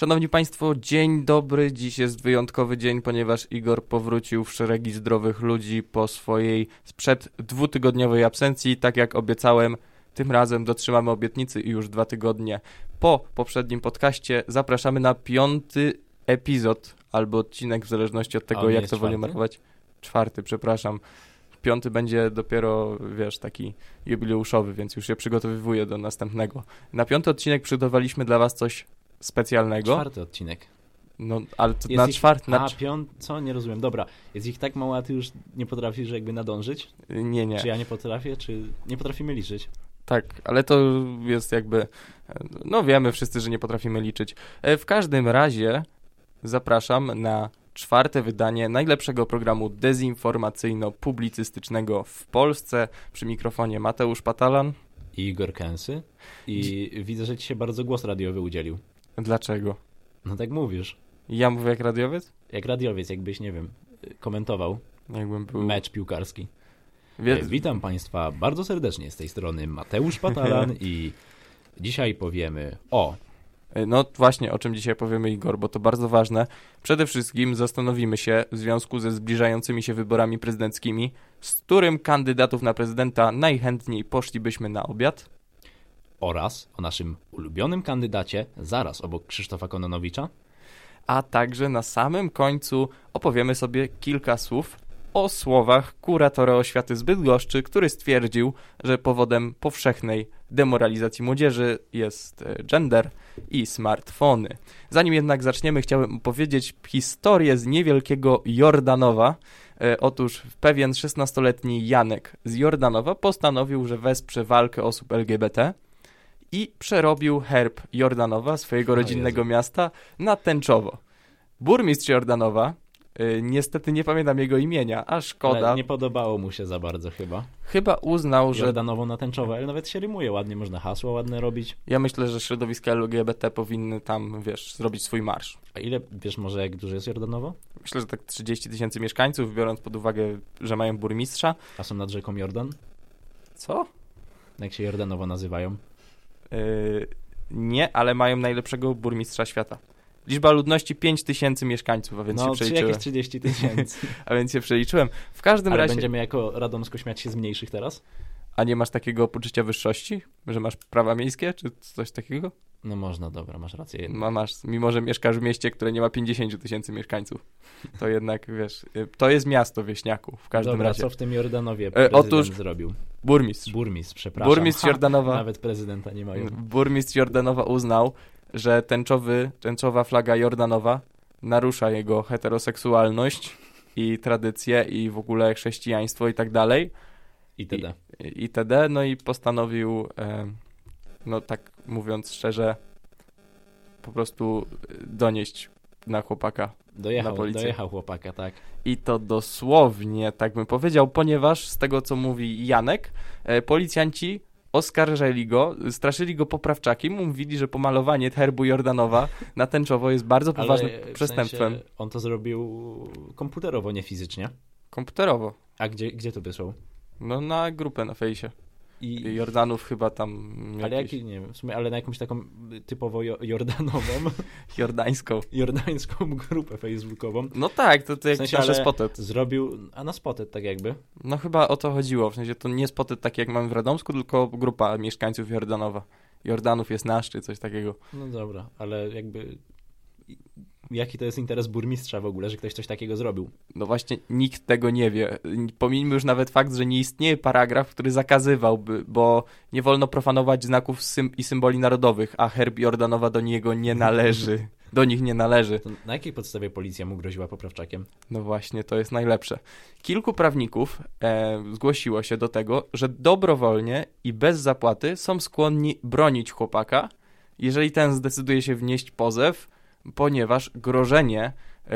Szanowni Państwo, dzień dobry. Dziś jest wyjątkowy dzień, ponieważ Igor powrócił w szeregi zdrowych ludzi po swojej sprzed dwutygodniowej absencji. Tak jak obiecałem, tym razem dotrzymamy obietnicy i już 2 tygodnie po poprzednim podcaście zapraszamy na 5. epizod albo odcinek, w zależności od tego, jak to wolno markować. 4, przepraszam. 5 będzie dopiero, wiesz, taki jubileuszowy, więc już się przygotowywuję do następnego. Na 5. odcinek przygotowaliśmy dla was coś specjalnego. 4. odcinek. No, ale to na ich... 4. Na... A, 5. Co? Nie rozumiem. Dobra. Jest ich tak mało, a ty już nie potrafisz jakby nadążyć? Nie, nie. Czy ja nie potrafię? Czy nie potrafimy liczyć? Tak, ale to jest jakby... No wiemy wszyscy, że nie potrafimy liczyć. W każdym razie zapraszam na 4. wydanie najlepszego programu dezinformacyjno-publicystycznego w Polsce. Przy mikrofonie Mateusz Patalan. I Igor Kęsy. I widzę, że ci się bardzo głos radiowy udzielił. Dlaczego? No tak mówisz. Ja mówię jak radiowiec? Jak radiowiec, jakbyś, nie wiem, komentował mecz piłkarski. Witam Państwa bardzo serdecznie z tej strony Mateusz Patalan i dzisiaj powiemy o... No właśnie, o czym dzisiaj powiemy, Igor, bo to bardzo ważne. Przede wszystkim zastanowimy się w związku ze zbliżającymi się wyborami prezydenckimi, z którym kandydatów na prezydenta najchętniej poszlibyśmy na obiad. Oraz o naszym ulubionym kandydacie zaraz obok Krzysztofa Kononowicza. A także na samym końcu opowiemy sobie kilka słów o słowach kuratora oświaty z Bydgoszczy, który stwierdził, że powodem powszechnej demoralizacji młodzieży jest gender i smartfony. Zanim jednak zaczniemy, chciałem opowiedzieć historię z niewielkiego Jordanowa. Otóż pewien 16-letni Janek z Jordanowa postanowił, że wesprze walkę osób LGBT i przerobił herb Jordanowa, swojego rodzinnego miasta, na tęczowo. Burmistrz Jordanowa, niestety nie pamiętam jego imienia, a szkoda. Ale nie podobało mu się za bardzo chyba. Chyba uznał, że... Jordanowo na tęczowo, ale nawet się rymuje ładnie, można hasła ładne robić. Ja myślę, że środowiska LGBT powinny tam, wiesz, zrobić swój marsz. A ile, wiesz może jak duże jest Jordanowo? Myślę, że tak 30 000 mieszkańców, biorąc pod uwagę, że mają burmistrza. A są nad rzeką Jordan? Co? Jak się Jordanowo nazywają? Nie, ale mają najlepszego burmistrza świata. Liczba ludności 5000 mieszkańców, a więc się przeliczyłem. No, czy jakieś 30 000. A więc się przeliczyłem. W każdym razie... będziemy jako Radomsko śmiać się z mniejszych teraz? A nie masz takiego poczucia wyższości? Że masz prawa miejskie, czy coś takiego? No można, dobra, masz rację. Masz, mimo że mieszkasz w mieście, które nie ma 50 000 mieszkańców. To jednak, wiesz, to jest miasto wieśniaku, w każdym razie. Co w tym Jordanowie prezydent zrobił? Burmistrz. Burmistrz, przepraszam. Burmistrz Jordanowa... Nawet prezydenta nie mają. Burmistrz Jordanowa uznał, że tęczowa flaga Jordanowa narusza jego heteroseksualność i tradycję i w ogóle chrześcijaństwo i tak dalej. Itd. No i postanowił, no tak mówiąc szczerze, po prostu donieść na chłopaka. Dojechał, na policję. Dojechał chłopaka, tak. I to dosłownie, tak bym powiedział, ponieważ z tego, co mówi Janek, policjanci oskarżali go, straszyli go poprawczaki, mówili, że pomalowanie herbu Jordanowa na tęczowo jest bardzo poważnym przestępstwem. Sensie on to zrobił komputerowo, nie fizycznie. Komputerowo. A gdzie to wysłał? No na grupę na fejsie. I Jordanów chyba tam... Ale jakiś... nie wiem, w sumie, ale na jakąś taką typowo jordanową... Jordańską grupę facebookową. No tak, to jak w sensie, nasze spotet. Zrobił, a na spotet tak jakby. No chyba o to chodziło, w sensie to nie spotet taki jak mamy w Radomsku, tylko grupa mieszkańców Jordanowa. Jordanów jest nasz, czy coś takiego. No dobra, ale jakby... Jaki to jest interes burmistrza w ogóle, że ktoś coś takiego zrobił? No właśnie nikt tego nie wie. Pomijmy już nawet fakt, że nie istnieje paragraf, który zakazywałby, bo nie wolno profanować znaków i symboli narodowych, a herb Jordanowa do niego nie należy. Do nich nie należy. To na jakiej podstawie policja mu groziła poprawczakiem? No właśnie, to jest najlepsze. Kilku prawników zgłosiło się do tego, że dobrowolnie i bez zapłaty są skłonni bronić chłopaka, jeżeli ten zdecyduje się wnieść pozew, ponieważ grożenie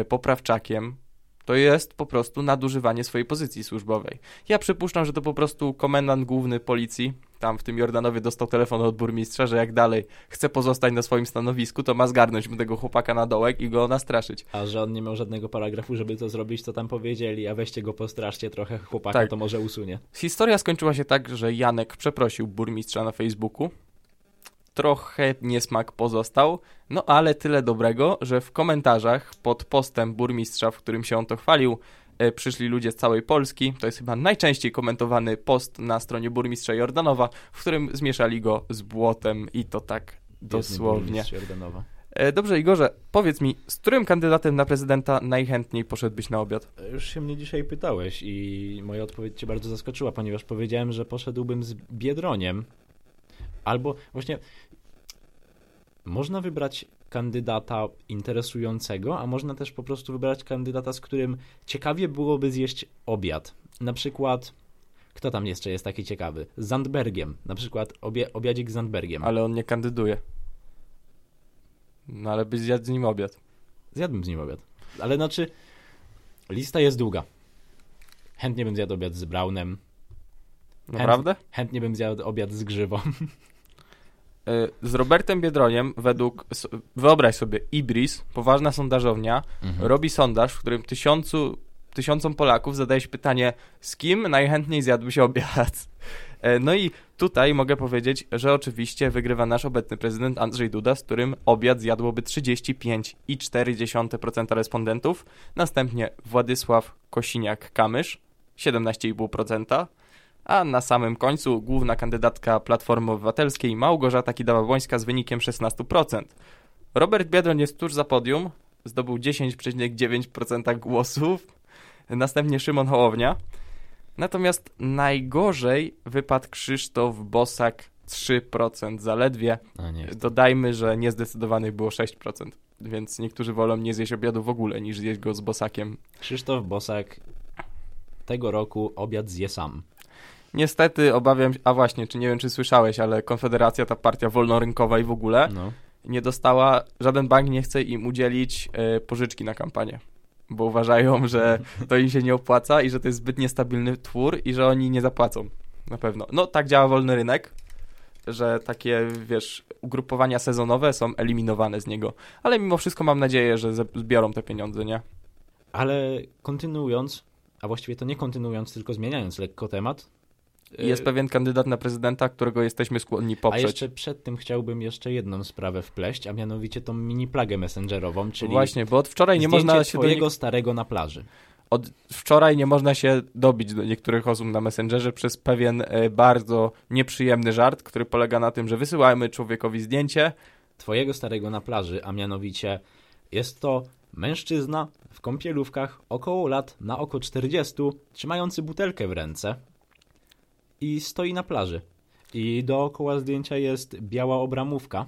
poprawczakiem to jest po prostu nadużywanie swojej pozycji służbowej. Ja przypuszczam, że to po prostu komendant główny policji, tam w tym Jordanowie dostał telefon od burmistrza, że jak dalej chce pozostać na swoim stanowisku, to ma zgarnąć mu tego chłopaka na dołek i go nastraszyć. A że on nie miał żadnego paragrafu, żeby to zrobić, co tam powiedzieli, a weźcie go postraszcie trochę, chłopaka tak. To może usunie. Historia skończyła się tak, że Janek przeprosił burmistrza na Facebooku, trochę niesmak pozostał, no ale tyle dobrego, że w komentarzach pod postem burmistrza, w którym się on to chwalił, przyszli ludzie z całej Polski. To jest chyba najczęściej komentowany post na stronie burmistrza Jordanowa, w którym zmieszali go z błotem i to tak dosłownie. Dobrze, Igorze, powiedz mi, z którym kandydatem na prezydenta najchętniej poszedłbyś na obiad? Już się mnie dzisiaj pytałeś i moja odpowiedź cię bardzo zaskoczyła, ponieważ powiedziałem, że poszedłbym z Biedroniem. Albo właśnie można wybrać kandydata interesującego, a można też po prostu wybrać kandydata, z którym ciekawie byłoby zjeść obiad. Na przykład, kto tam jeszcze jest taki ciekawy? Z Zandbergiem. Na przykład obiadzik z Zandbergiem. Ale on nie kandyduje. No ale byś zjadł z nim obiad. Zjadłbym z nim obiad. Ale znaczy, lista jest długa. Chętnie bym zjadł obiad z Braunem. Naprawdę? Chętnie bym zjadł obiad z Grzywą. Z Robertem Biedroniem według, wyobraź sobie, Ibris, poważna sondażownia, robi sondaż, w którym tysiącom Polaków zadajesz pytanie, z kim najchętniej zjadłbyś obiad? No i tutaj mogę powiedzieć, że oczywiście wygrywa nasz obecny prezydent Andrzej Duda, z którym obiad zjadłoby 35,4% respondentów. Następnie Władysław Kosiniak-Kamysz, 17,5%. A na samym końcu główna kandydatka Platformy Obywatelskiej Małgorzata Kidawa-Błońska z wynikiem 16%. Robert Biedroń jest tuż za podium, zdobył 10,9% głosów. Następnie Szymon Hołownia. Natomiast najgorzej wypadł Krzysztof Bosak, 3% zaledwie. Dodajmy, że niezdecydowanych było 6%, więc niektórzy wolą nie zjeść obiadu w ogóle, niż zjeść go z Bosakiem. Krzysztof Bosak tego roku obiad zje sam. Niestety obawiam się, a właśnie, czy nie wiem, czy słyszałeś, ale Konfederacja, ta partia wolnorynkowa i w ogóle nie dostała, żaden bank nie chce im udzielić pożyczki na kampanię, bo uważają, że to im się nie opłaca i że to jest zbyt niestabilny twór i że oni nie zapłacą na pewno. No tak działa wolny rynek, że takie, wiesz, ugrupowania sezonowe są eliminowane z niego, ale mimo wszystko mam nadzieję, że zbiorą te pieniądze, nie? Ale kontynuując, a właściwie to nie kontynuując, tylko zmieniając lekko temat, jest pewien kandydat na prezydenta, którego jesteśmy skłonni poprzeć. A jeszcze przed tym chciałbym jeszcze jedną sprawę wpleść, a mianowicie tą mini plagę messengerową, czyli właśnie, bo od wczoraj nie można się do niego starego na plaży. Od wczoraj nie można się dobić do niektórych osób na Messengerze przez pewien bardzo nieprzyjemny żart, który polega na tym, że wysyłamy człowiekowi zdjęcie twojego starego na plaży, a mianowicie jest to mężczyzna w kąpielówkach około lat na oko 40, trzymający butelkę w ręce. I stoi na plaży. I dookoła zdjęcia jest biała obramówka.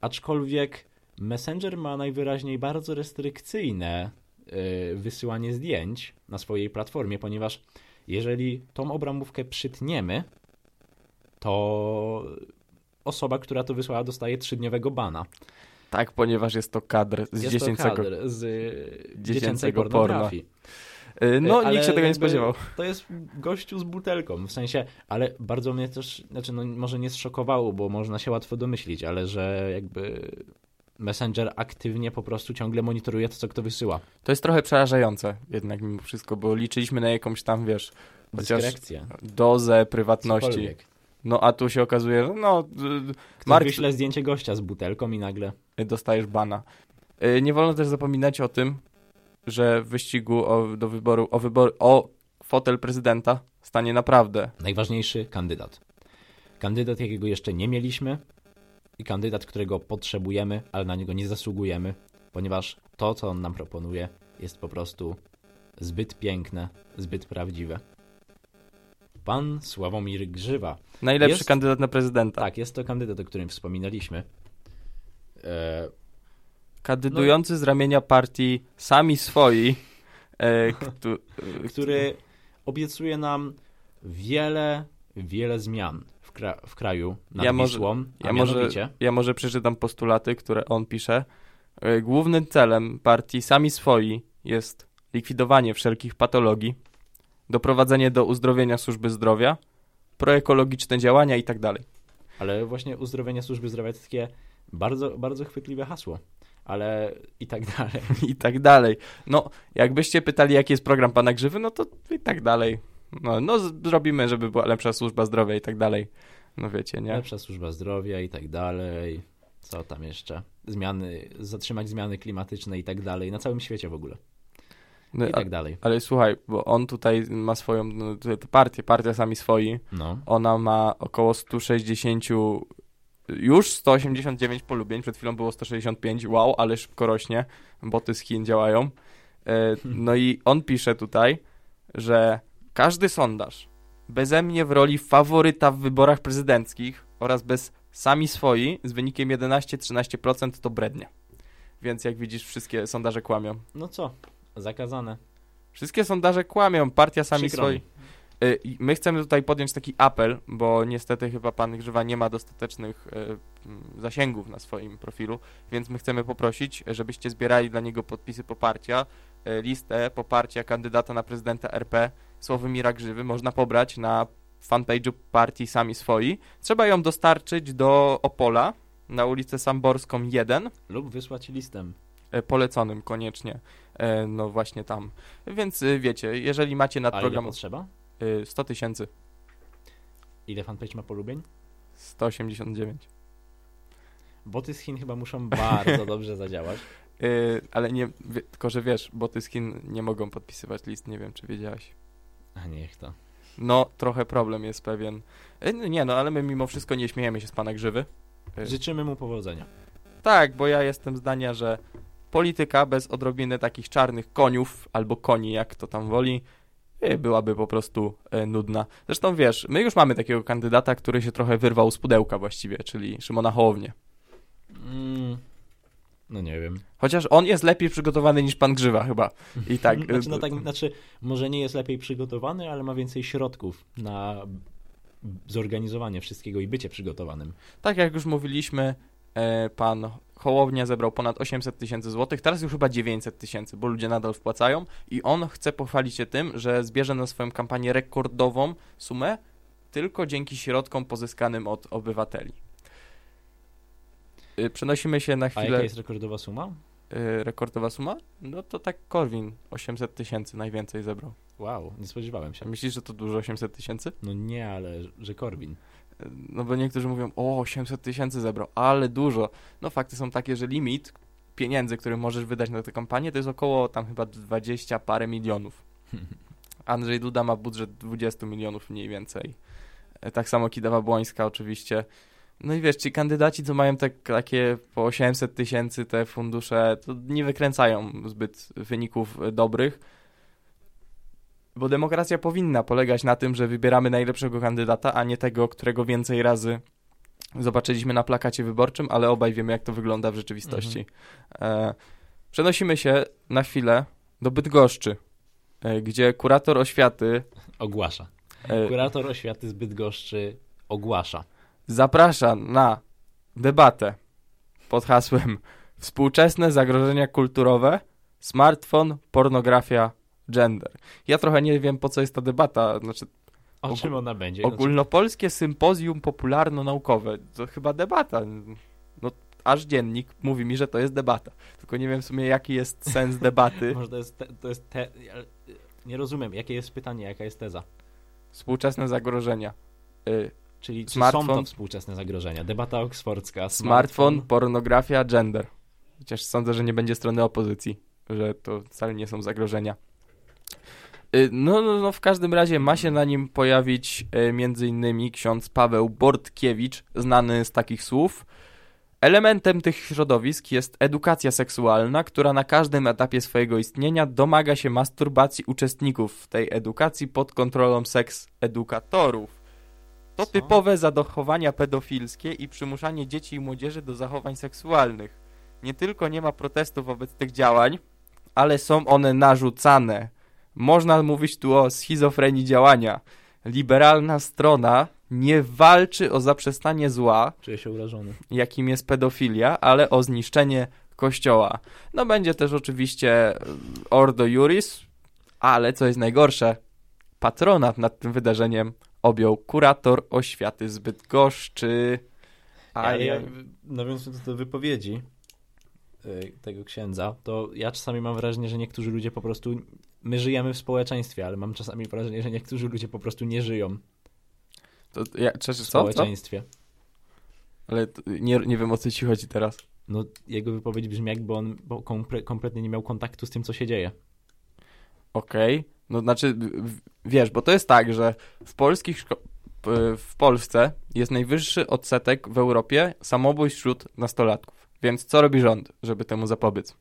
Aczkolwiek Messenger ma najwyraźniej bardzo restrykcyjne wysyłanie zdjęć na swojej platformie, ponieważ jeżeli tą obramówkę przytniemy, to osoba, która to wysłała, dostaje 3-dniowego bana. Tak, ponieważ jest to kadr z dziecięcej pornografii. No, ale nikt się tego nie spodziewał. To jest gościu z butelką, w sensie, ale bardzo mnie też, znaczy no, może nie zszokowało, bo można się łatwo domyślić, ale że jakby Messenger aktywnie po prostu ciągle monitoruje to, co kto wysyła. To jest trochę przerażające jednak mimo wszystko, bo liczyliśmy na jakąś tam, wiesz, chociaż dozę prywatności. Cokolwiek. No a tu się okazuje, że no... wyśle zdjęcie gościa z butelką i nagle... dostajesz bana. Nie wolno też zapominać o tym, że w wyścigu o fotel prezydenta stanie naprawdę najważniejszy kandydat. Kandydat, jakiego jeszcze nie mieliśmy i kandydat, którego potrzebujemy, ale na niego nie zasługujemy, ponieważ to, co on nam proponuje, jest po prostu zbyt piękne, zbyt prawdziwe. Pan Sławomir Grzywa. Najlepszy kandydat na prezydenta. Tak, jest to kandydat, o którym wspominaliśmy. Kandydujący z ramienia partii Sami Swoi, który obiecuje nam wiele zmian w kraju nad Wisłą. Ja może przeczytam postulaty, które on pisze. Głównym celem partii Sami Swoi jest likwidowanie wszelkich patologii, doprowadzenie do uzdrowienia służby zdrowia, proekologiczne działania i tak dalej. Ale właśnie uzdrowienie służby zdrowia to takie bardzo, bardzo chwytliwe hasło. Ale i tak dalej. I tak dalej. No, jakbyście pytali, jaki jest program pana Grzywy, no to i tak dalej. No, zrobimy, żeby była lepsza służba zdrowia i tak dalej. no wiecie, nie? Lepsza służba zdrowia i tak dalej, co tam jeszcze? Zatrzymać zmiany klimatyczne i tak dalej, na całym świecie w ogóle. I tak dalej. Ale słuchaj, bo on tutaj ma swoją partię Sami Swoi. No. Ona ma około 160, już 189 polubień. Przed chwilą było 165. Wow, ale szybko rośnie. Boty z Chin działają. No i on pisze tutaj, że każdy sondaż beze mnie w roli faworyta w wyborach prezydenckich oraz bez Sami Swoi z wynikiem 11-13% to brednia. Więc jak widzisz, wszystkie sondaże kłamią. No co? Zakazane. Wszystkie sondaże kłamią, partia Sami Swoi. My chcemy tutaj podjąć taki apel, bo niestety chyba pan Grzywa nie ma dostatecznych zasięgów na swoim profilu, więc my chcemy poprosić, żebyście zbierali dla niego podpisy poparcia, listę poparcia kandydata na prezydenta RP Sławomira Grzywy można pobrać na fanpage'u partii Sami Swoi. Trzeba ją dostarczyć do Opola na ulicę Samborską 1. Lub wysłać listem. Poleconym koniecznie, no właśnie tam. Więc wiecie, jeżeli macie nadprogram... A ile potrzeba? 100 000. Ile fanpage ma polubień? 189. Boty z Chin chyba muszą bardzo dobrze zadziałać. Ale nie, tylko że wiesz, boty z Chin nie mogą podpisywać list, nie wiem czy wiedziałaś. A niech to. No, trochę problem jest pewien. Nie no, ale my mimo wszystko nie śmiejemy się z pana Grzywy. Życzymy mu powodzenia. Tak, bo ja jestem zdania, że polityka bez odrobiny takich czarnych koniów, albo koni, jak to tam woli, byłaby po prostu nudna. Zresztą wiesz, my już mamy takiego kandydata, który się trochę wyrwał z pudełka właściwie, czyli Szymona Hołownię. No nie wiem. Chociaż on jest lepiej przygotowany niż pan Grzywa chyba. I tak. Znaczy, może nie jest lepiej przygotowany, ale ma więcej środków na zorganizowanie wszystkiego i bycie przygotowanym. Tak jak już mówiliśmy, pan Hołownia zebrał ponad 800 000 złotych, teraz już chyba 900 000, bo ludzie nadal wpłacają i on chce pochwalić się tym, że zbierze na swoją kampanię rekordową sumę tylko dzięki środkom pozyskanym od obywateli. Przenosimy się na chwilę... A jaka jest rekordowa suma? Rekordowa suma? No to tak Korwin 800 000 najwięcej zebrał. Wow, nie spodziewałem się. Myślisz, że to dużo 800 000? No nie, ale że Korwin... No bo niektórzy mówią, 800 000 zebrał, ale dużo. No fakty są takie, że limit pieniędzy, który możesz wydać na tę kampanię, to jest około tam chyba 20 parę milionów. Andrzej Duda ma budżet 20 milionów mniej więcej. Tak samo Kidawa-Błońska oczywiście. No i wiesz, ci kandydaci, co mają takie po 800 000 te fundusze, to nie wykręcają zbyt wyników dobrych. Bo demokracja powinna polegać na tym, że wybieramy najlepszego kandydata, a nie tego, którego więcej razy zobaczyliśmy na plakacie wyborczym, ale obaj wiemy, jak to wygląda w rzeczywistości. Przenosimy się na chwilę do Bydgoszczy, gdzie kurator oświaty... Ogłasza. Kurator oświaty z Bydgoszczy ogłasza. Zaprasza na debatę pod hasłem współczesne zagrożenia kulturowe, smartfon, pornografia, gender. Ja trochę nie wiem, po co jest ta debata. Znaczy, o czym ona będzie? Ogólnopolskie sympozjum popularno-naukowe. To chyba debata. No, aż dziennik mówi mi, że to jest debata. Tylko nie wiem w sumie, jaki jest sens debaty. Może to jest nie rozumiem, jakie jest pytanie, jaka jest teza? Współczesne zagrożenia. Czyli smartfon, czy są to współczesne zagrożenia? Debata oksfordzka. Smartfon, pornografia, gender. Chociaż sądzę, że nie będzie strony opozycji. Że to wcale nie są zagrożenia. No, w każdym razie ma się na nim pojawić m.in. ksiądz Paweł Bortkiewicz, znany z takich słów. Elementem tych środowisk jest edukacja seksualna, która na każdym etapie swojego istnienia domaga się masturbacji uczestników w tej edukacji pod kontrolą seks-edukatorów. To typowe zachowania pedofilskie i przymuszanie dzieci i młodzieży do zachowań seksualnych. Nie tylko nie ma protestów wobec tych działań, ale są one narzucane. Można mówić tu o schizofrenii działania. Liberalna strona nie walczy o zaprzestanie zła, czuję się urażony, jakim jest pedofilia, ale o zniszczenie kościoła. No będzie też oczywiście Ordo Iuris, ale co jest najgorsze, patronat nad tym wydarzeniem objął kurator oświaty z Bydgoszczy. Ja nawiązując do wypowiedzi tego księdza, to ja czasami mam wrażenie, że niektórzy ludzie po prostu... My żyjemy w społeczeństwie, ale mam czasami wrażenie, że niektórzy ludzie po prostu nie żyją. To, w społeczeństwie. Co? Ale to, nie wiem, o co ci chodzi teraz. No, jego wypowiedź brzmi, jakby on kompletnie nie miał kontaktu z tym, co się dzieje. Okej. No, znaczy, wiesz, bo to jest tak, że w Polsce jest najwyższy odsetek w Europie samobójstw wśród nastolatków. Więc co robi rząd, żeby temu zapobiec?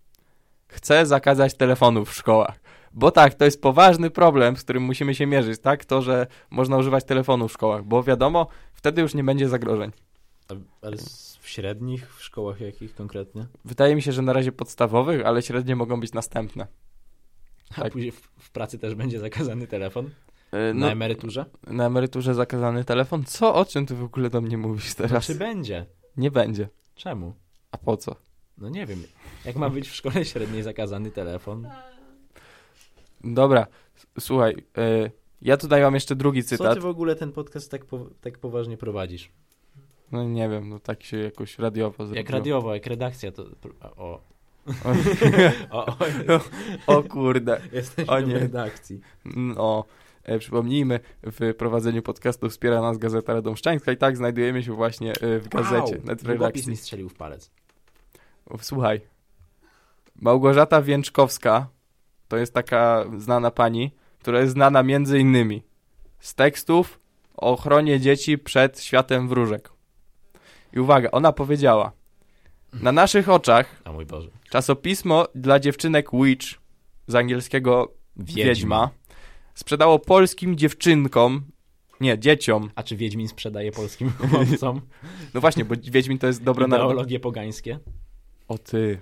Chce zakazać telefonów w szkołach. Bo tak, to jest poważny problem, z którym musimy się mierzyć, tak? To, że można używać telefonu w szkołach, bo wiadomo, wtedy już nie będzie zagrożeń. Ale w średnich, w szkołach jakich konkretnie? Wydaje mi się, że na razie podstawowych, ale średnie mogą być następne. Tak. A później w pracy też będzie zakazany telefon? Na emeryturze? Na emeryturze zakazany telefon? Co? O czym ty w ogóle do mnie mówisz teraz? Znaczy będzie. Nie będzie. Czemu? A po co? No nie wiem. Jak ma być w szkole średniej zakazany telefon? Dobra, słuchaj, ja tutaj mam jeszcze drugi cytat. Co ty w ogóle ten podcast tak poważnie prowadzisz? No nie wiem, no tak się jakoś radiowo zrobiło. Jak redakcja to... O kurde. Jesteśmy w redakcji. No, przypomnijmy, w prowadzeniu podcastu wspiera nas Gazeta Radomszczańska i tak znajdujemy się właśnie w gazecie. Długopis mi strzelił w palec. Słuchaj, Małgorzata Wieńczkowska to jest taka znana pani, która jest znana między innymi z tekstów o ochronie dzieci przed światem wróżek. I uwaga, ona powiedziała: na naszych oczach mój Boże. Czasopismo dla dziewczynek Witch, z angielskiego Wiedźma, sprzedało polskim dziewczynkom, dzieciom. A czy Wiedźmin sprzedaje polskim chłopcom? No właśnie, bo Wiedźmin to jest dobro narodowe. Ideologie pogańskie. O ty...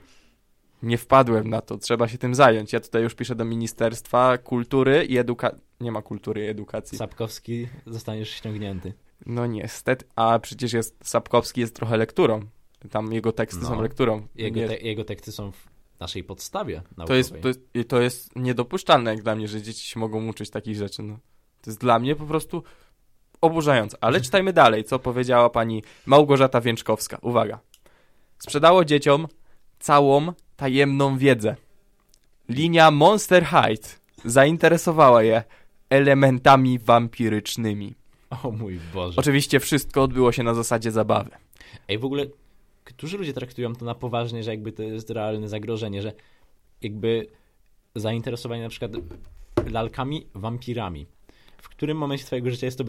Nie wpadłem na to, trzeba się tym zająć. Ja tutaj już piszę do Ministerstwa Kultury i Edukacji. Nie ma kultury i edukacji. Sapkowski, zostaniesz ściągnięty. No niestety, a przecież Sapkowski jest trochę lekturą. Tam jego teksty są lekturą. Jego teksty są w naszej podstawie naukowej. To jest niedopuszczalne jak dla mnie, że dzieci się mogą uczyć takich rzeczy. No. To jest dla mnie po prostu oburzające. Ale czytajmy dalej, co powiedziała pani Małgorzata Wieńczkowska. Uwaga. Sprzedało dzieciom całą tajemną wiedzę. Linia Monster High zainteresowała je elementami wampirycznymi. O mój Boże. Oczywiście wszystko odbyło się na zasadzie zabawy. Ej, w ogóle, którzy ludzie traktują to na poważnie, że jakby to jest realne zagrożenie, że jakby zainteresowanie na przykład lalkami, wampirami. W którym momencie twojego życia jest to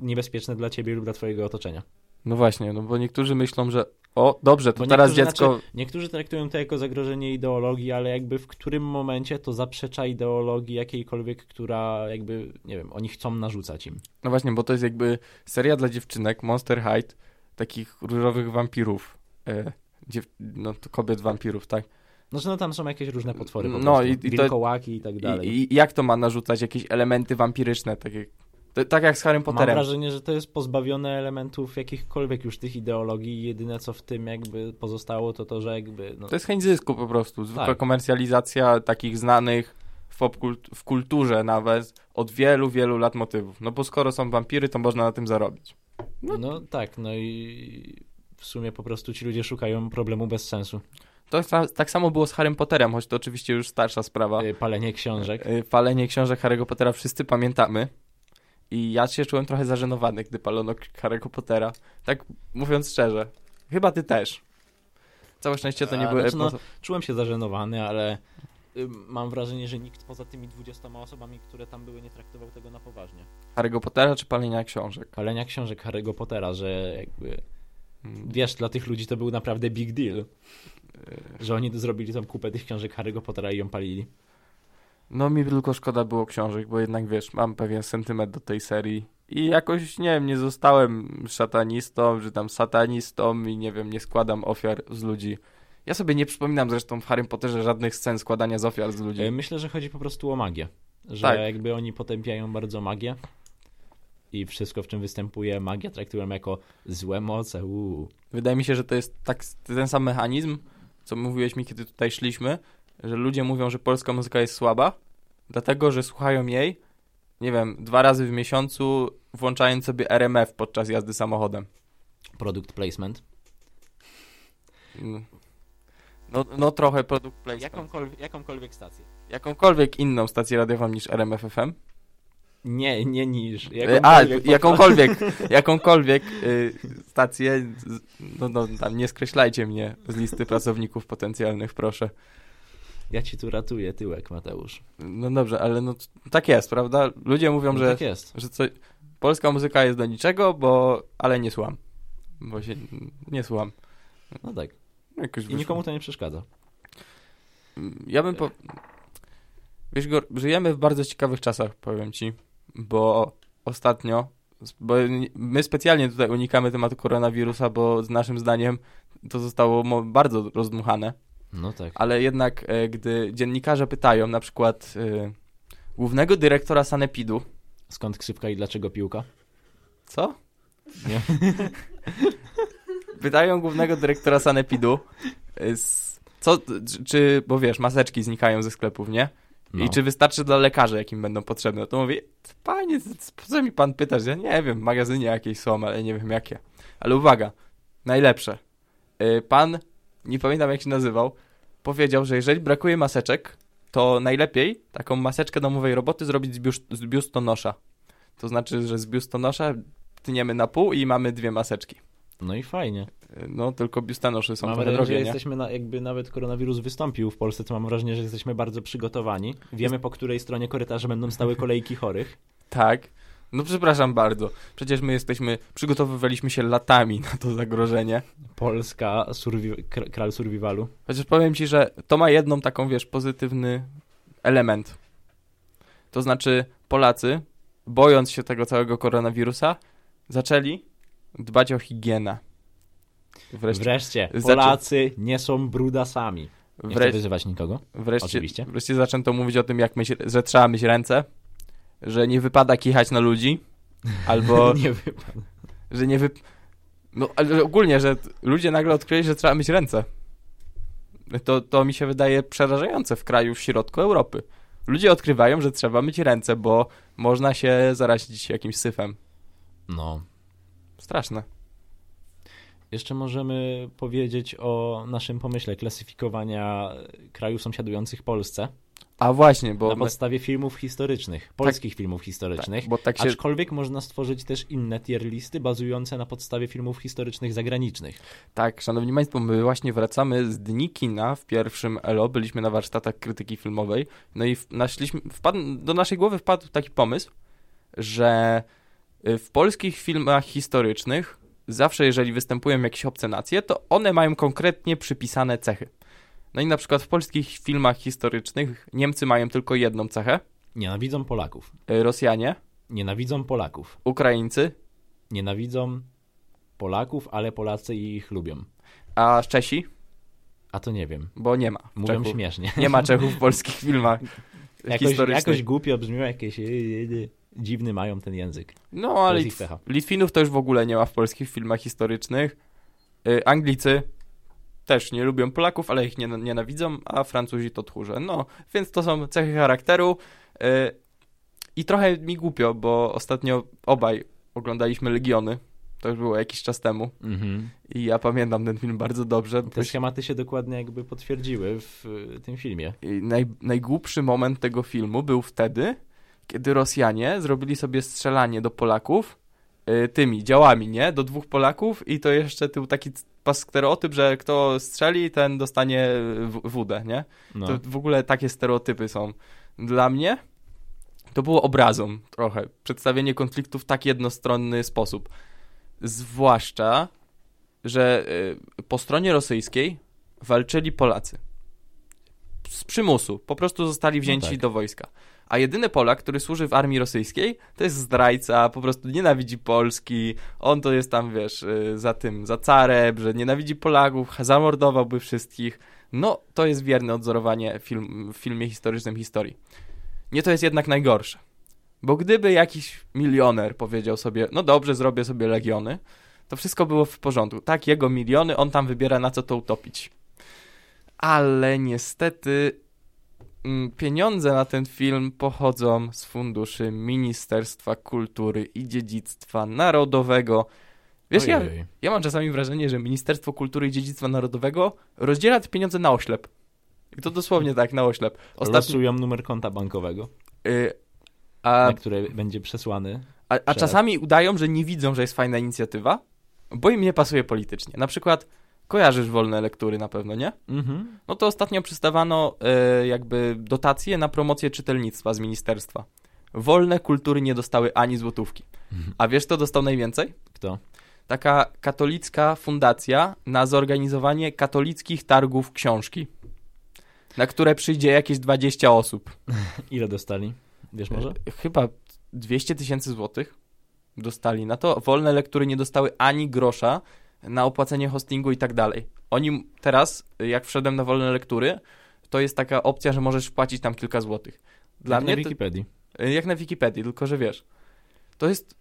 niebezpieczne dla ciebie lub dla twojego otoczenia? No właśnie, no bo niektórzy myślą, że to teraz dziecko... Znaczy, niektórzy traktują to jako zagrożenie ideologii, ale jakby w którym momencie to zaprzecza ideologii jakiejkolwiek, która jakby, nie wiem, oni chcą narzucać im. No właśnie, bo to jest jakby seria dla dziewczynek, Monster High, takich różowych wampirów, kobiet wampirów, tak? Znaczy tam są jakieś różne potwory po prostu, wilkołaki i tak dalej. I jak to ma narzucać jakieś elementy wampiryczne, takie... Tak jak z Harrym Potterem. Mam wrażenie, że to jest pozbawione elementów jakichkolwiek już tych ideologii i jedyne co w tym jakby pozostało to, że jakby... No... To jest chęć zysku po prostu. Zwykła komercjalizacja takich znanych w kulturze nawet od wielu, wielu lat motywów. No bo skoro są wampiry, to można na tym zarobić. No tak, no i w sumie po prostu ci ludzie szukają problemu bez sensu. To tak samo było z Harrym Potterem, choć to oczywiście już starsza sprawa. Palenie książek. Palenie książek Harry'ego Pottera wszyscy pamiętamy. I ja się czułem trochę zażenowany, gdy palono Harry'ego Pottera. Tak mówiąc szczerze. Chyba ty też. Całe szczęście to nie były... Znaczy, czułem się zażenowany, ale mam wrażenie, że nikt poza tymi 20 osobami, które tam były, nie traktował tego na poważnie. Harry'ego Pottera czy palenia książek? Palenia książek Harry'ego Pottera, że jakby... Wiesz, dla tych ludzi to był naprawdę big deal. Że oni zrobili tam kupę tych książek Harry'ego Pottera i ją palili. No mi tylko szkoda było książek, bo jednak wiesz, mam pewien sentyment do tej serii i jakoś, nie wiem, nie zostałem szatanistą, czy tam satanistą i nie wiem, nie składam ofiar z ludzi. Ja sobie nie przypominam zresztą w Harrym Potterze żadnych scen składania z ofiar z ludzi. Myślę, że chodzi po prostu o magię, że jakby oni potępiają bardzo magię i wszystko, w czym występuje magia, traktują jako złe moce. Wydaje mi się, że to jest tak ten sam mechanizm, co mówiłeś mi, kiedy tutaj szliśmy, że ludzie mówią, że polska muzyka jest słaba, dlatego, że słuchają jej, nie wiem, 2 razy w miesiącu, włączając sobie RMF podczas jazdy samochodem. Product placement. No trochę product placement. Jakąkolwiek stację. Jakąkolwiek inną stację radiową niż RMF FM? Nie niż. Jakąkolwiek stację, no tam nie skreślajcie mnie z listy pracowników potencjalnych, proszę. Ja ci tu ratuję tyłek, Mateusz. No dobrze, ale no tak jest, prawda? Ludzie mówią, że tak jest. Że co, polska muzyka jest do niczego, ale nie słucham. Bo się nie słucham. No tak. I nikomu to nie przeszkadza. Ja bym... Wiesz, żyjemy w bardzo ciekawych czasach, powiem ci, bo ostatnio... Bo my specjalnie tutaj unikamy tematu koronawirusa, bo z naszym zdaniem to zostało bardzo rozdmuchane. No tak. Ale jednak, gdy dziennikarze pytają na przykład głównego dyrektora Sanepidu... Skąd krzywka i dlaczego piłka? Co? Nie. Pytają głównego dyrektora Sanepidu, bo wiesz, maseczki znikają ze sklepów, nie? No. I czy wystarczy dla lekarzy, jakim będą potrzebne? To mówię, panie, co mi pan pytasz? Ja nie wiem, w magazynie jakieś są, ale nie wiem jakie. Ale uwaga, najlepsze. Pan, nie pamiętam jak się nazywał, powiedział, że jeżeli brakuje maseczek, to najlepiej taką maseczkę domowej roboty zrobić z biustonosza. To znaczy, że z biustonosza tniemy na pół i mamy dwie maseczki. No i fajnie. No, tylko biustonosze są trochę drogie, nie? Jesteśmy jakby nawet koronawirus wystąpił w Polsce, to mam wrażenie, że jesteśmy bardzo przygotowani. Wiemy, po której stronie korytarza będą stały kolejki chorych. Tak. No przepraszam bardzo. Przecież my przygotowywaliśmy się latami na to zagrożenie. Polska, kral survivalu. Chociaż powiem ci, że to ma jedną taką, wiesz, pozytywny element. To znaczy Polacy, bojąc się tego całego koronawirusa, zaczęli dbać o higienę. Wreszcie Polacy nie są brudasami. Nie chcę wyzywać nikogo. Wreszcie zaczęto mówić o tym, że trzeba myć ręce, że nie wypada kichać na ludzi, albo no, ale ogólnie, że ludzie nagle odkryli, że trzeba myć ręce. To mi się wydaje przerażające w kraju w środku Europy. Ludzie odkrywają, że trzeba myć ręce, bo można się zarazić jakimś syfem. No. Straszne. Jeszcze możemy powiedzieć o naszym pomyśle klasyfikowania krajów sąsiadujących Polsce. A właśnie, bo... Na podstawie filmów historycznych, polskich filmów historycznych, tak, bo tak się... aczkolwiek można stworzyć też inne tier listy bazujące na podstawie filmów historycznych zagranicznych. Tak, szanowni państwo, my właśnie wracamy z Dni Kina w pierwszym ELO, byliśmy na warsztatach krytyki filmowej, no i do naszej głowy wpadł taki pomysł, że w polskich filmach historycznych zawsze, jeżeli występują jakieś obce nacje, to one mają konkretnie przypisane cechy. No i na przykład w polskich filmach historycznych Niemcy mają tylko jedną cechę. Nienawidzą Polaków. Rosjanie. Nienawidzą Polaków. Ukraińcy. Nienawidzą Polaków, ale Polacy ich lubią. A Czesi? A to nie wiem. Bo nie ma Mówią Czechów. Śmiesznie. Nie ma Czechów w polskich filmach historycznych. Jakoś głupio brzmiło jakieś... Dziwny mają ten język. No, ale Litwinów to już w ogóle nie ma w polskich filmach historycznych. Anglicy też nie lubią Polaków, ale ich nienawidzą, a Francuzi to tchórze. No, więc to są cechy charakteru. I trochę mi głupio, bo ostatnio obaj oglądaliśmy Legiony. To już było jakiś czas temu. Mm-hmm. I ja pamiętam ten film bardzo dobrze. Te schematy się dokładnie jakby potwierdziły w tym filmie. Najgłupszy moment tego filmu był wtedy... kiedy Rosjanie zrobili sobie strzelanie do Polaków tymi działami, nie? Do dwóch Polaków i to jeszcze był taki stereotyp, że kto strzeli, ten dostanie wódę, nie? No. To w ogóle takie stereotypy są. Dla mnie to było obrazą trochę. Przedstawienie konfliktu w tak jednostronny sposób. Zwłaszcza, że po stronie rosyjskiej walczyli Polacy. Z przymusu. Po prostu zostali wzięci do wojska. A jedyny Polak, który służy w armii rosyjskiej, to jest zdrajca, po prostu nienawidzi Polski, on to jest tam, wiesz, za carem, że nienawidzi Polaków, zamordowałby wszystkich. No, to jest wierne odzorowanie w filmie historycznym historii. Nie, to jest jednak najgorsze, bo gdyby jakiś milioner powiedział sobie, no dobrze, zrobię sobie legiony, to wszystko było w porządku. Tak, jego miliony, on tam wybiera na co to utopić. Ale niestety... Pieniądze na ten film pochodzą z funduszy Ministerstwa Kultury i Dziedzictwa Narodowego. Wiesz, ja mam czasami wrażenie, że Ministerstwo Kultury i Dziedzictwa Narodowego rozdziela te pieniądze na oślep. I to dosłownie tak, na oślep. Losują numer konta bankowego. na które będzie przesłany. A czasami udają, że nie widzą, że jest fajna inicjatywa, bo im nie pasuje politycznie. Na przykład kojarzysz wolne lektury na pewno, nie? Mm-hmm. No to ostatnio przystawano jakby dotacje na promocję czytelnictwa z ministerstwa. Wolne kultury nie dostały ani złotówki. Mm-hmm. A wiesz, kto dostał najwięcej? Kto? Taka katolicka fundacja na zorganizowanie katolickich targów książki, na które przyjdzie jakieś 20 osób. Ile dostali? Wiesz może? Chyba 200 000 złotych dostali na to. Wolne lektury nie dostały ani grosza na opłacenie hostingu i tak dalej. Oni teraz, jak wszedłem na wolne lektury, to jest taka opcja, że możesz płacić tam kilka złotych. Dla jak mnie na Wikipedii. Jak na Wikipedii, tylko że wiesz. To jest...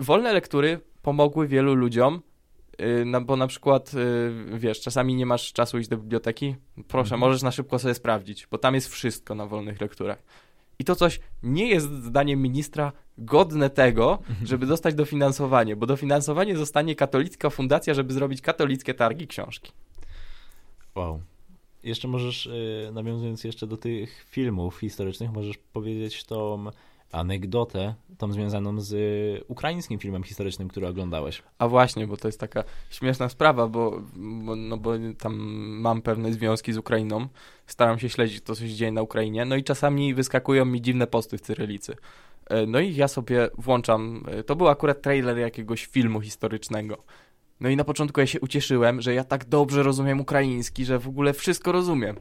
Wolne lektury pomogły wielu ludziom, bo na przykład, wiesz, czasami nie masz czasu iść do biblioteki. Proszę, możesz na szybko sobie sprawdzić, bo tam jest wszystko na wolnych lekturach. I to coś nie jest, zdaniem ministra, godne tego, żeby dostać dofinansowanie, bo dofinansowanie zostanie katolicka fundacja, żeby zrobić katolickie targi książki. Wow. Jeszcze możesz, nawiązując jeszcze do tych filmów historycznych, możesz powiedzieć tą anegdotę, tą związaną z ukraińskim filmem historycznym, który oglądałeś. A właśnie, bo to jest taka śmieszna sprawa, bo tam mam pewne związki z Ukrainą, staram się śledzić to, co się dzieje na Ukrainie, no i czasami wyskakują mi dziwne posty w cyrylicy. No i ja sobie włączam, to był akurat trailer jakiegoś filmu historycznego. No i na początku ja się ucieszyłem, że ja tak dobrze rozumiem ukraiński, że w ogóle wszystko rozumiem.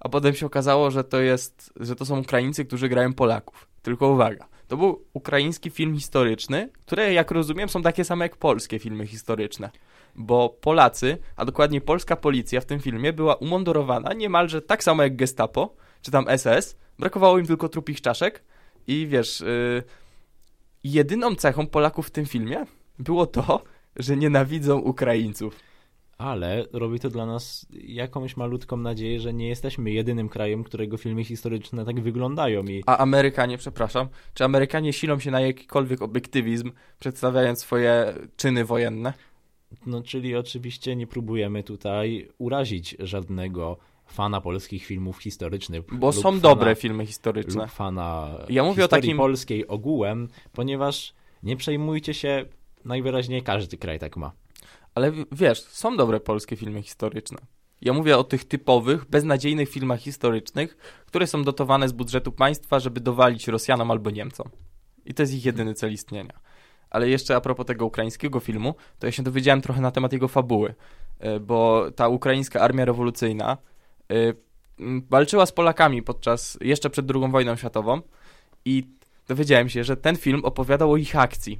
A potem się okazało, że to są Ukraińcy, którzy grają Polaków. Tylko uwaga, to był ukraiński film historyczny, które jak rozumiem są takie same jak polskie filmy historyczne. Bo Polacy, a dokładnie polska policja w tym filmie była umundurowana niemalże tak samo jak Gestapo, czy tam SS. Brakowało im tylko trupich czaszek i wiesz, jedyną cechą Polaków w tym filmie było to, że nienawidzą Ukraińców. Ale robi to dla nas jakąś malutką nadzieję, że nie jesteśmy jedynym krajem, którego filmy historyczne tak wyglądają. A Amerykanie, przepraszam, czy Amerykanie silą się na jakikolwiek obiektywizm, przedstawiając swoje czyny wojenne? No, czyli oczywiście nie próbujemy tutaj urazić żadnego fana polskich filmów historycznych. Bo są dobre filmy historyczne. Lub fana historii o takim... polskiej ogółem, ponieważ nie przejmujcie się, najwyraźniej każdy kraj tak ma. Ale wiesz, są dobre polskie filmy historyczne. Ja mówię o tych typowych, beznadziejnych filmach historycznych, które są dotowane z budżetu państwa, żeby dowalić Rosjanom albo Niemcom. I to jest ich jedyny cel istnienia. Ale jeszcze a propos tego ukraińskiego filmu, to ja się dowiedziałem trochę na temat jego fabuły, bo ta ukraińska armia rewolucyjna walczyła z Polakami jeszcze przed II wojną światową i dowiedziałem się, że ten film opowiadał o ich akcji.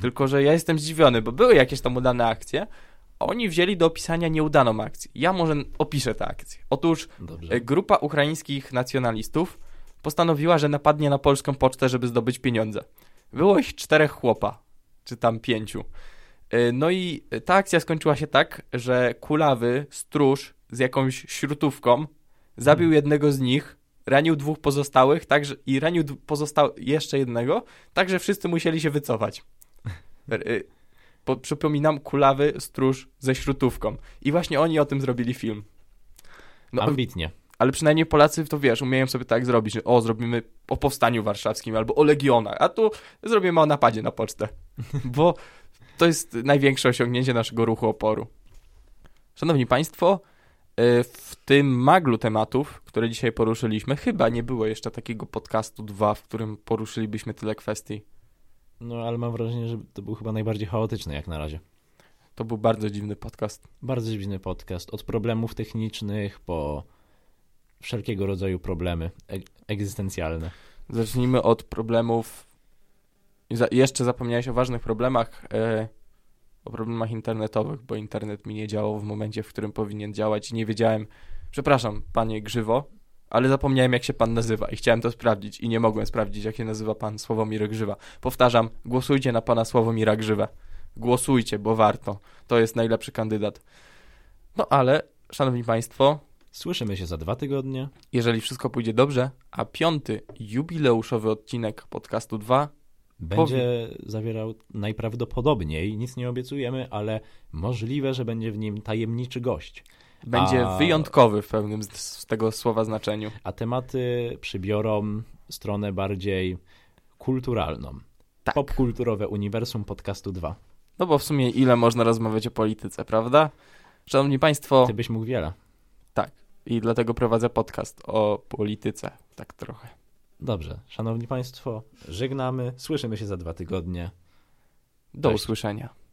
Tylko że ja jestem zdziwiony, bo były jakieś tam udane akcje, a oni wzięli do opisania nieudaną akcję. Ja może opiszę tę akcję. Otóż Grupa ukraińskich nacjonalistów postanowiła, że napadnie na polską pocztę, żeby zdobyć pieniądze. Było ich 4 chłopa, czy tam 5. No i ta akcja skończyła się tak, że kulawy stróż z jakąś śrutówką zabił jednego z nich, ranił 2 pozostałych i ranił jeszcze jednego, tak że wszyscy musieli się wycofać. Przypominam, kulawy stróż ze śrutówką. I właśnie oni o tym zrobili film. No, ambitnie. Ale przynajmniej Polacy, to wiesz, umieją sobie tak zrobić, że zrobimy o Powstaniu Warszawskim albo o Legionach, a tu zrobimy o napadzie na pocztę. Bo to jest największe osiągnięcie naszego ruchu oporu. Szanowni Państwo, w tym maglu tematów, które dzisiaj poruszyliśmy, chyba nie było jeszcze takiego podcastu 2, w którym poruszylibyśmy tyle kwestii. No, ale mam wrażenie, że to był chyba najbardziej chaotyczny jak na razie. To był bardzo dziwny podcast. Bardzo dziwny podcast. Od problemów technicznych po wszelkiego rodzaju problemy egzystencjalne. Zacznijmy od problemów. Jeszcze zapomniałeś o ważnych problemach, o problemach internetowych, bo internet mi nie działał w momencie, w którym powinien działać i nie wiedziałem. Przepraszam, panie Grzywo, ale zapomniałem, jak się pan nazywa i chciałem to sprawdzić i nie mogłem sprawdzić, jak się nazywa pan Sławomir Grzywa. Powtarzam, głosujcie na pana Sławomira Grzywę. Głosujcie, bo warto. To jest najlepszy kandydat. No ale, szanowni państwo... Słyszymy się za 2 tygodnie. Jeżeli wszystko pójdzie dobrze, a 5. jubileuszowy odcinek podcastu 2 będzie zawierał najprawdopodobniej, nic nie obiecujemy, ale możliwe, że będzie w nim tajemniczy gość. Będzie wyjątkowy w pewnym z tego słowa znaczeniu. A tematy przybiorą stronę bardziej kulturalną. Tak. Popkulturowe uniwersum podcastu 2. No bo w sumie ile można rozmawiać o polityce, prawda? Szanowni Państwo... Ty byś mógł wiele. Tak. I dlatego prowadzę podcast o polityce. Tak trochę. Dobrze. Szanowni Państwo, żegnamy. Słyszymy się za 2 tygodnie. Do usłyszenia.